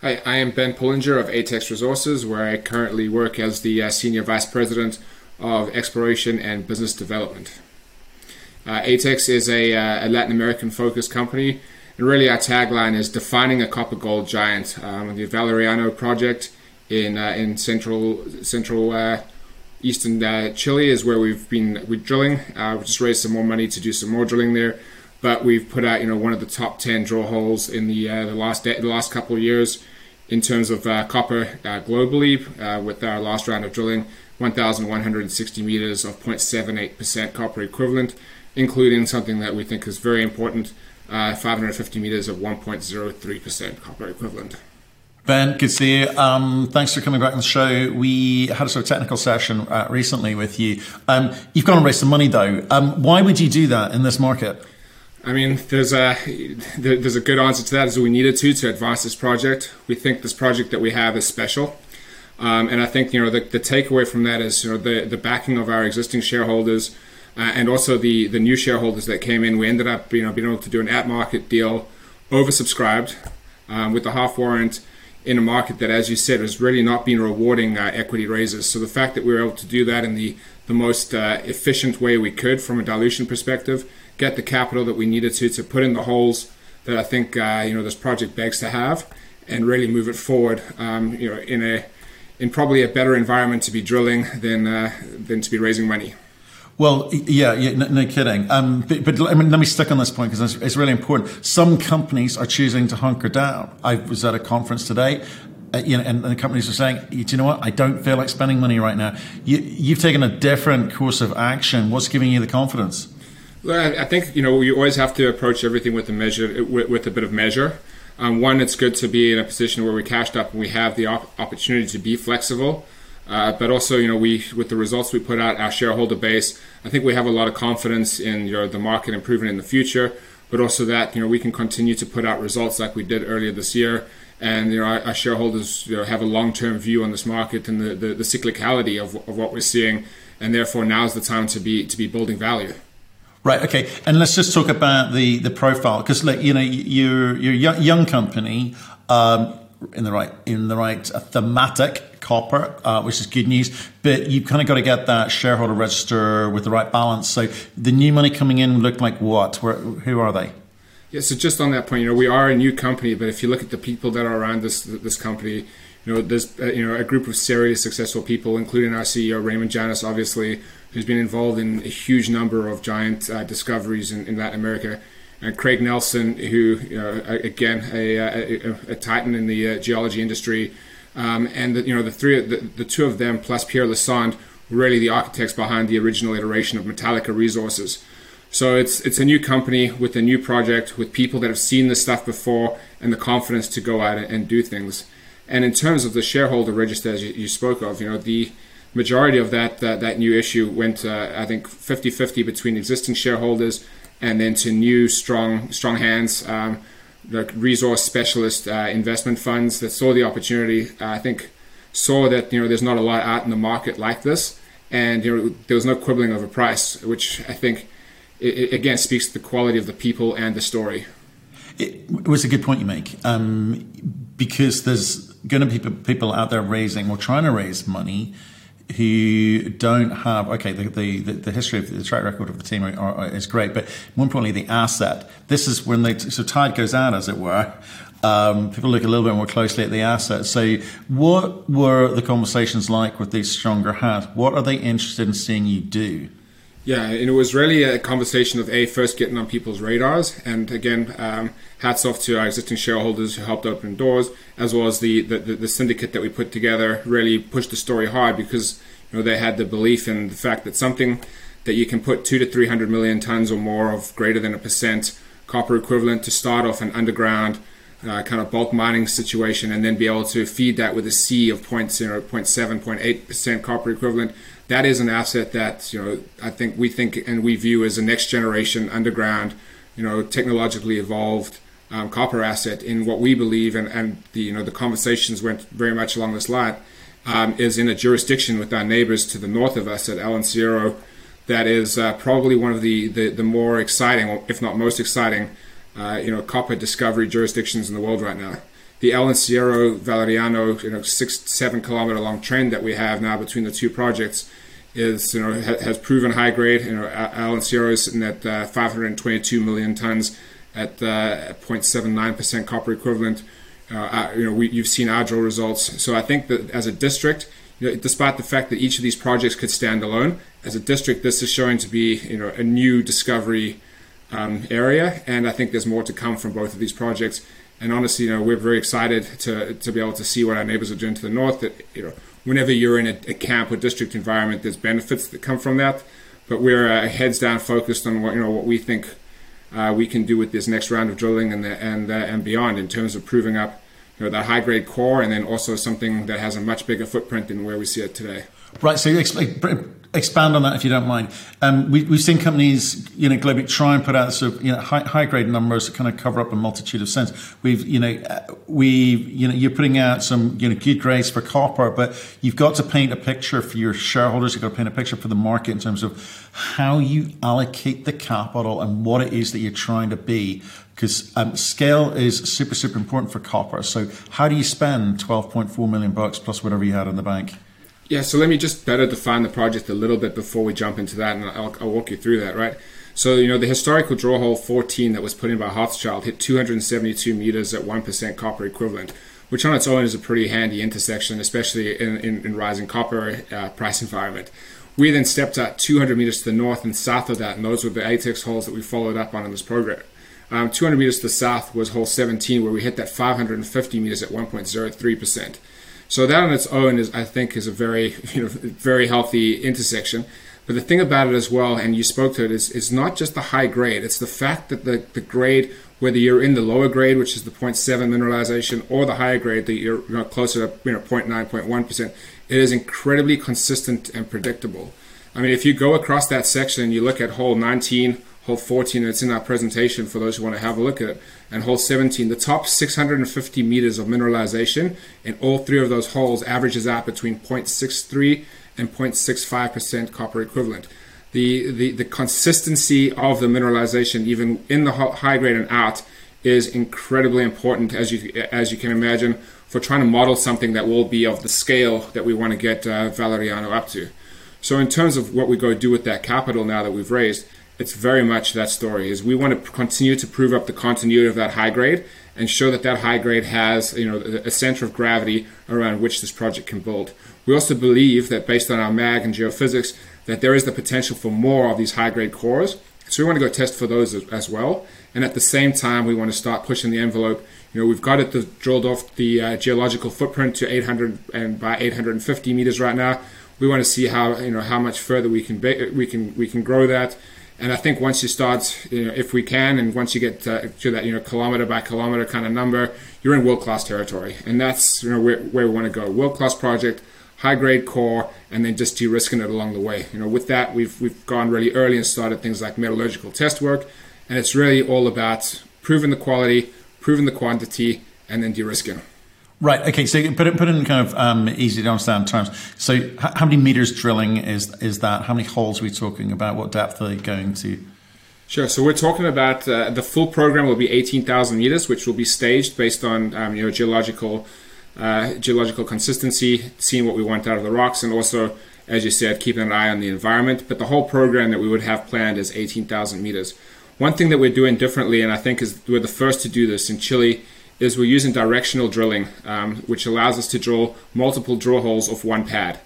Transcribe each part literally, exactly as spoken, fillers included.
Hi, I am Ben Pullinger of ATEX Resources, where I currently work as the uh, Senior Vice President of Exploration and Business Development. Uh, ATEX is a, uh, a Latin American-focused company, and really our tagline is defining a copper-gold giant. Um, the Valeriano project in uh, in central central uh, eastern uh, Chile is where we've been we're drilling. Uh, we've just raised some more money to do some more drilling there. But we've put out, you know, one of the top ten draw holes in the uh, the last the last couple of years in terms of uh, copper uh, globally. Uh, with our last round of drilling, one thousand one hundred sixty meters of zero point seven eight percent copper equivalent, including something that we think is very important, uh, five hundred fifty meters of one point zero three percent copper equivalent. Ben, good to see you. Um, thanks for coming back on the show. We had a sort of technical session uh, recently with you. Um, you've gone and raised some money though. Um, why would you do that in this market? I mean, there's a there's a good answer to that. Is we needed to to advance this project. We think this project that we have is special, um, and I think you know the, the takeaway from that is you know the the backing of our existing shareholders, uh, and also the the new shareholders that came in. We ended up you know being able to do an at market deal, oversubscribed, um, with the half warrant in a market that, as you said, has really not been rewarding uh, equity raises. So the fact that we were able to do that in the the most uh, efficient way we could from a dilution perspective, get the capital that we needed to to put in the holes that I think uh, you know this project begs to have, and really move it forward. Um, you know, in a in probably a better environment to be drilling than uh, than to be raising money. Well, yeah, yeah no, no kidding. Um, but, but I mean, let me stick on this point because it's, it's really important. Some companies are choosing to hunker down. I was at a conference today. Uh, you know, and, and the companies are saying, do you know what? I don't feel like spending money right now. You, you've taken a different course of action. What's giving you the confidence? Well, I think you know you always have to approach everything with a measure, with, with a bit of measure. Um, one, it's good to be in a position where we cashed up and we have the op opportunity to be flexible. Uh, but also, you know, we with the results we put out, our shareholder base, I think we have a lot of confidence in you know, the market improving in the future. But also that you know we can continue to put out results like we did earlier this year, and you know our, our shareholders you know, have a long-term view on this market and the, the, the cyclicality of, of what we're seeing, and therefore now's the time to be to be building value. Right. Okay. And let's just talk about the the profile because like you know you're you're a young company um, in the right in the right thematic. Copper, uh, which is good news, but you've kind of got to get that shareholder register with the right balance. So the new money coming in looked like what? Where, who are they? Yeah, so just on that point, you know, we are a new company, but if you look at the people that are around this this company, you know, there's uh, you know a group of serious, successful people, including our C E O Raymond Janus, obviously, who's been involved in a huge number of giant uh, discoveries in, in Latin America, and Craig Nelson, who you know, again a, a, a titan in the uh, geology industry. Um, and the, you know the three, the, the two of them plus Pierre Lassonde were really the architects behind the original iteration of Metallica Resources. So it's it's a new company with a new project with people that have seen this stuff before and the confidence to go out and do things. And in terms of the shareholder register, as you, you spoke of, you know the majority of that that, that new issue went, uh, I think, fifty fifty between existing shareholders and then to new strong strong hands. Um, The resource specialist uh, investment funds that saw the opportunity, uh, I think, saw that you know there's not a lot out in the market like this, and you know there was no quibbling of a price, which I think it, it, again speaks to the quality of the people and the story. It was a good point you make, um, because there's going to be people out there raising or trying to raise money who don't have, okay, the, the, the history of the track record of the team are, are, is great, but more importantly, the asset. This is when the so tide goes out, as it were. Um, people look a little bit more closely at the asset. So what were the conversations like with these stronger hands? What are they interested in seeing you do? Yeah, and it was really a conversation of, A, first getting on people's radars, and again, um, hats off to our existing shareholders who helped open doors, as well as the, the, the syndicate that we put together really pushed the story hard because you know they had the belief in the fact that something that you can put two to three hundred million tons or more of greater than a percent copper equivalent to start off an underground uh, kind of bulk mining situation and then be able to feed that with a sea of zero point seven, zero point eight percent copper equivalent, that is an asset that you know I think we think and we view as a next generation underground, you know, technologically evolved um, copper asset in what we believe and and the you know the conversations went very much along this line, um, is in a jurisdiction with our neighbors to the north of us at Alain Sierra, that is uh, probably one of the, the the more exciting, if not most exciting, uh, you know, copper discovery jurisdictions in the world right now. the Alain Sierra Valeriano, you know, six, seven kilometer long trend that we have now between the two projects is, you know, ha has proven high grade. You know, Alain Sierra is sitting at uh, five hundred twenty-two million tons at zero point seven nine percent uh, copper equivalent. Uh, you know, we, you've seen our drill results. So I think that as a district, you know, despite the fact that each of these projects could stand alone, as a district, this is showing to be, you know, a new discovery um, area. And I think there's more to come from both of these projects. And honestly, you know, we're very excited to, to be able to see what our neighbors are doing to the north. That, you know, whenever you're in a, a camp or district environment, there's benefits that come from that. But we're uh, heads down focused on what, you know, what we think uh, we can do with this next round of drilling and, the, and, uh, and beyond in terms of proving up, you know, that high-grade core, and then also something that has a much bigger footprint than where we see it today. Right, so explain, expand on that if you don't mind. Um, we, we've seen companies, you know, Globic try and put out sort of, you know, high, high grade numbers that kind of cover up a multitude of sins. We've, you know, we, you know, you're putting out some, you know, good grades for copper, but you've got to paint a picture for your shareholders. You've got to paint a picture for the market in terms of how you allocate the capital and what it is that you're trying to be. Because um, scale is super, super important for copper. So how do you spend twelve point four million bucks plus whatever you had in the bank? Yeah, so let me just better define the project a little bit before we jump into that, and I'll, I'll walk you through that, right? So, you know, the historical draw hole fourteen that was put in by Hochschild hit two hundred seventy-two meters at one percent copper equivalent, which on its own is a pretty handy intersection, especially in, in, in rising copper uh, price environment. We then stepped out two hundred meters to the north and south of that, and those were the ATEX holes that we followed up on in this program. Um, two hundred meters to the south was hole seventeen, where we hit that five hundred fifty meters at one point zero three percent. So that on its own is, I think, is a very, you know, very healthy intersection. But the thing about it as well, and you spoke to it, is it's not just the high grade. It's the fact that the, the grade, whether you're in the lower grade, which is the zero point seven mineralization, or the higher grade that you're, you know, closer to, you know, zero point nine, zero point one percent, it is incredibly consistent and predictable. I mean, if you go across that section and you look at hole nineteen, hole fourteen, and it's in our presentation for those who want to have a look at it, and hole seventeen, the top six hundred fifty meters of mineralization in all three of those holes averages out between zero point six three and zero point six five percent copper equivalent. The, the, the consistency of the mineralization, even in the high grade and out, is incredibly important, as you, as you can imagine, for trying to model something that will be of the scale that we want to get uh, Valeriano up to. So in terms of what we go do with that capital now that we've raised, it's very much that story, is we want to continue to prove up the continuity of that high grade and show that that high grade has, you know, a center of gravity around which this project can build. We also believe that based on our mag and geophysics, that there is the potential for more of these high grade cores. So we want to go test for those as well. And at the same time, we want to start pushing the envelope. You know, we've got it the, drilled off the uh, geological footprint to eight hundred and by eight hundred fifty meters right now. We want to see how, you know, how much further we can be, we can we can grow that. And I think once you start, you know, if we can, and once you get to, to that, you know, kilometer by kilometer kind of number, you're in world-class territory. And that's, you know, where, where we want to go. World-class project, high-grade core, and then just de-risking it along the way. You know, with that, we've, we've gone really early and started things like metallurgical test work. And it's really all about proving the quality, proving the quantity, and then de-risking. Right. Okay. So you can put it put it in kind of um, easy to understand terms. So how many meters drilling is is that? How many holes are we talking about? What depth are they going to? Sure. So we're talking about uh, the full program will be eighteen thousand meters, which will be staged based on um, you know, geological uh, geological consistency, seeing what we want out of the rocks, and also, as you said, keeping an eye on the environment. But the whole program that we would have planned is eighteen thousand meters. One thing that we're doing differently, and I think is we're the first to do this in Chile, is we're using directional drilling, um, which allows us to drill multiple drill holes off one pad.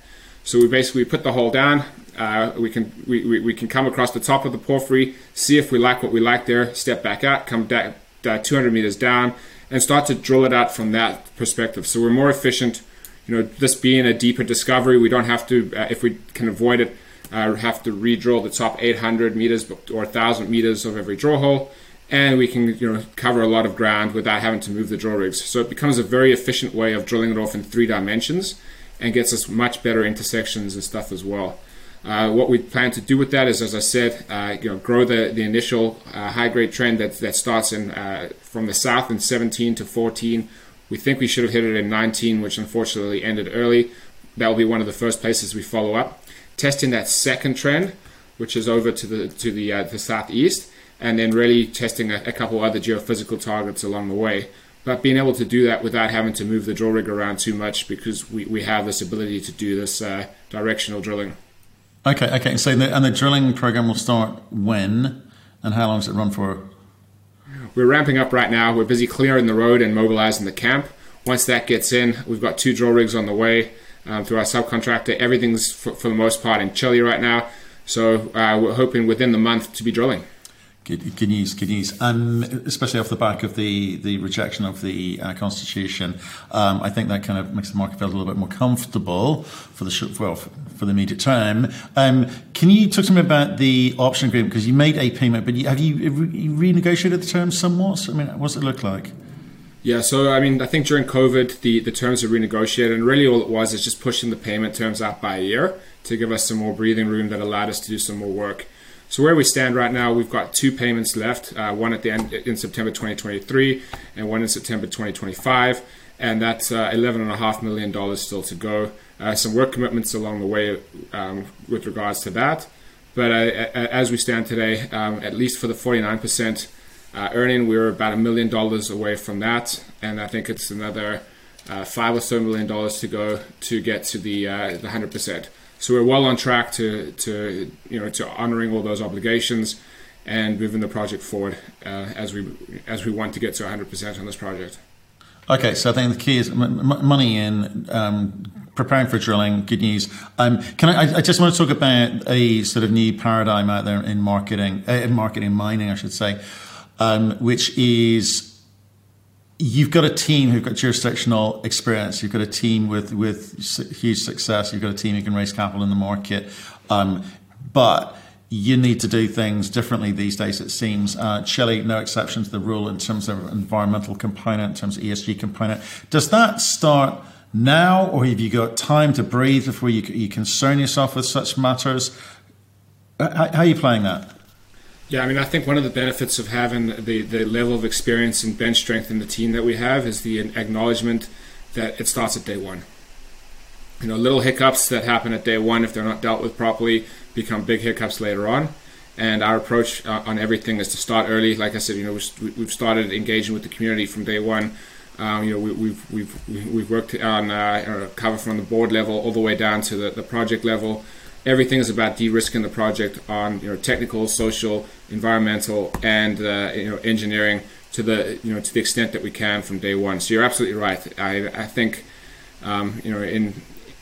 So we basically put the hole down, uh, we can we, we, we can come across the top of the porphyry, see if we like what we like there, step back out, come back uh, two hundred meters down, and start to drill it out from that perspective. So we're more efficient. You know, this being a deeper discovery, we don't have to, uh, if we can avoid it, uh, have to re-drill the top eight hundred meters or one thousand meters of every drill hole. And we can, you know, cover a lot of ground without having to move the drill rigs. So it becomes a very efficient way of drilling it off in three dimensions and gets us much better intersections and stuff as well. Uh, what we plan to do with that is, as I said, uh, you know, grow the, the initial uh, high-grade trend that, that starts in, uh, from the south in seventeen to fourteen. We think we should have hit it in nineteen, which unfortunately ended early. That will be one of the first places we follow up. Testing that second trend, which is over to the, to the, uh, the southeast. And then really testing a, a couple other geophysical targets along the way. but being able to do that without having to move the drill rig around too much, because we, we have this ability to do this uh, directional drilling. Okay, okay. So the, and the drilling program will start when, and how long does it run for? We're ramping up right now. We're busy clearing the road and mobilizing the camp. Once that gets in, we've got two drill rigs on the way um, through our subcontractor. Everything's, for, for the most part, in Chile right now. So uh, we're hoping within the month to be drilling. Good, good news, good news. Um, especially off the back of the, the rejection of the uh, Constitution, um, I think that kind of makes the market feel a little bit more comfortable for the short, well, for the immediate term. Um, can you talk to me about the option agreement? Because you made a payment, but you, have you, you renegotiated the terms somewhat? I mean, what's it look like? Yeah, so I mean, I think during COVID, the, the terms were renegotiated, and really all it was is just pushing the payment terms out by a year to give us some more breathing room that allowed us to do some more work. So where we stand right now, we've got two payments left, uh, one at the end in September twenty twenty-three and one in September twenty twenty-five, and that's uh, eleven point five million dollars still to go. Uh, some work commitments along the way um, with regards to that, but uh, as we stand today, um, at least for the forty-nine percent uh, earning, we were about a million dollars away from that, and I think it's another uh, five or so million dollars to go to get to the uh, the one hundred percent. So we're well on track to, to you know, to honoring all those obligations and moving the project forward uh, as we as we want to get to one hundred percent on this project. Okay, so I think the key is m money in, um, preparing for drilling. Good news. Um, can I? I just want to talk about a sort of new paradigm out there in marketing, uh, in marketing mining, I should say, um, which is. You've got a team who've got jurisdictional experience. You've got a team with with huge success. You've got a team who can raise capital in the market, um, but you need to do things differently these days. It seems uh, Chile, no exception to the rule in terms of environmental component, in terms of E S G component. Does that start now, or have you got time to breathe before you you concern yourself with such matters? How, how are you playing that? Yeah, I mean, I think one of the benefits of having the, the level of experience and bench strength in the team that we have is the acknowledgement that it starts at day one. You know, little hiccups that happen at day one, if they're not dealt with properly, become big hiccups later on. And our approach uh, on everything is to start early. Like I said, you know, we've started engaging with the community from day one. Um, you know, we, we've, we've, we've worked on uh, cover from the board level all the way down to the, the project level. Everything is about de-risking the project on, you know, technical, social, environmental, and uh, you know, engineering to the, you know, to the extent that we can from day one. So you're absolutely right. I, I think, um, you know, in,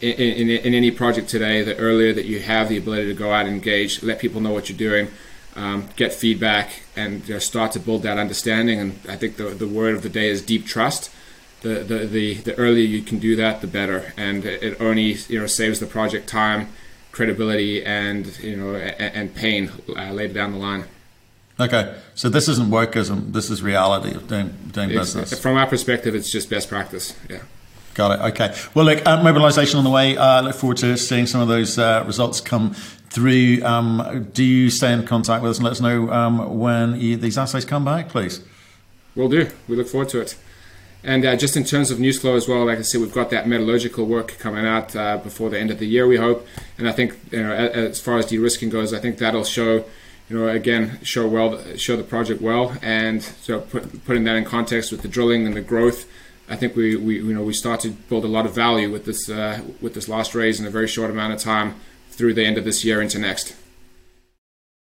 in in any project today, the earlier that you have the ability to go out and engage, let people know what you're doing, um, get feedback, and you know, start to build that understanding. And I think the the word of the day is deep trust. The the the, the earlier you can do that, the better, and it only, you know, saves the project time, credibility, and you know, and pain uh, later down the line. Okay, so this isn't wokeism. This is reality of doing, doing business. From our perspective, it's just best practice. Yeah, got it. Okay. Well, look, uh, mobilization on the way. Uh, look forward to seeing some of those uh, results come through. Um, do you stay in contact with us and let us know um, when you, these assays come back, please? Will do. We look forward to it. And uh, just in terms of news flow as well, like I said, we've got that metallurgical work coming out uh, before the end of the year, we hope. And I think, you know, as far as de-risking goes, I think that'll show, you know, again, show well, show the project well. And so put, putting that in context with the drilling and the growth, I think we, we you know, we start to build a lot of value with this uh, with this last raise in a very short amount of time through the end of this year into next.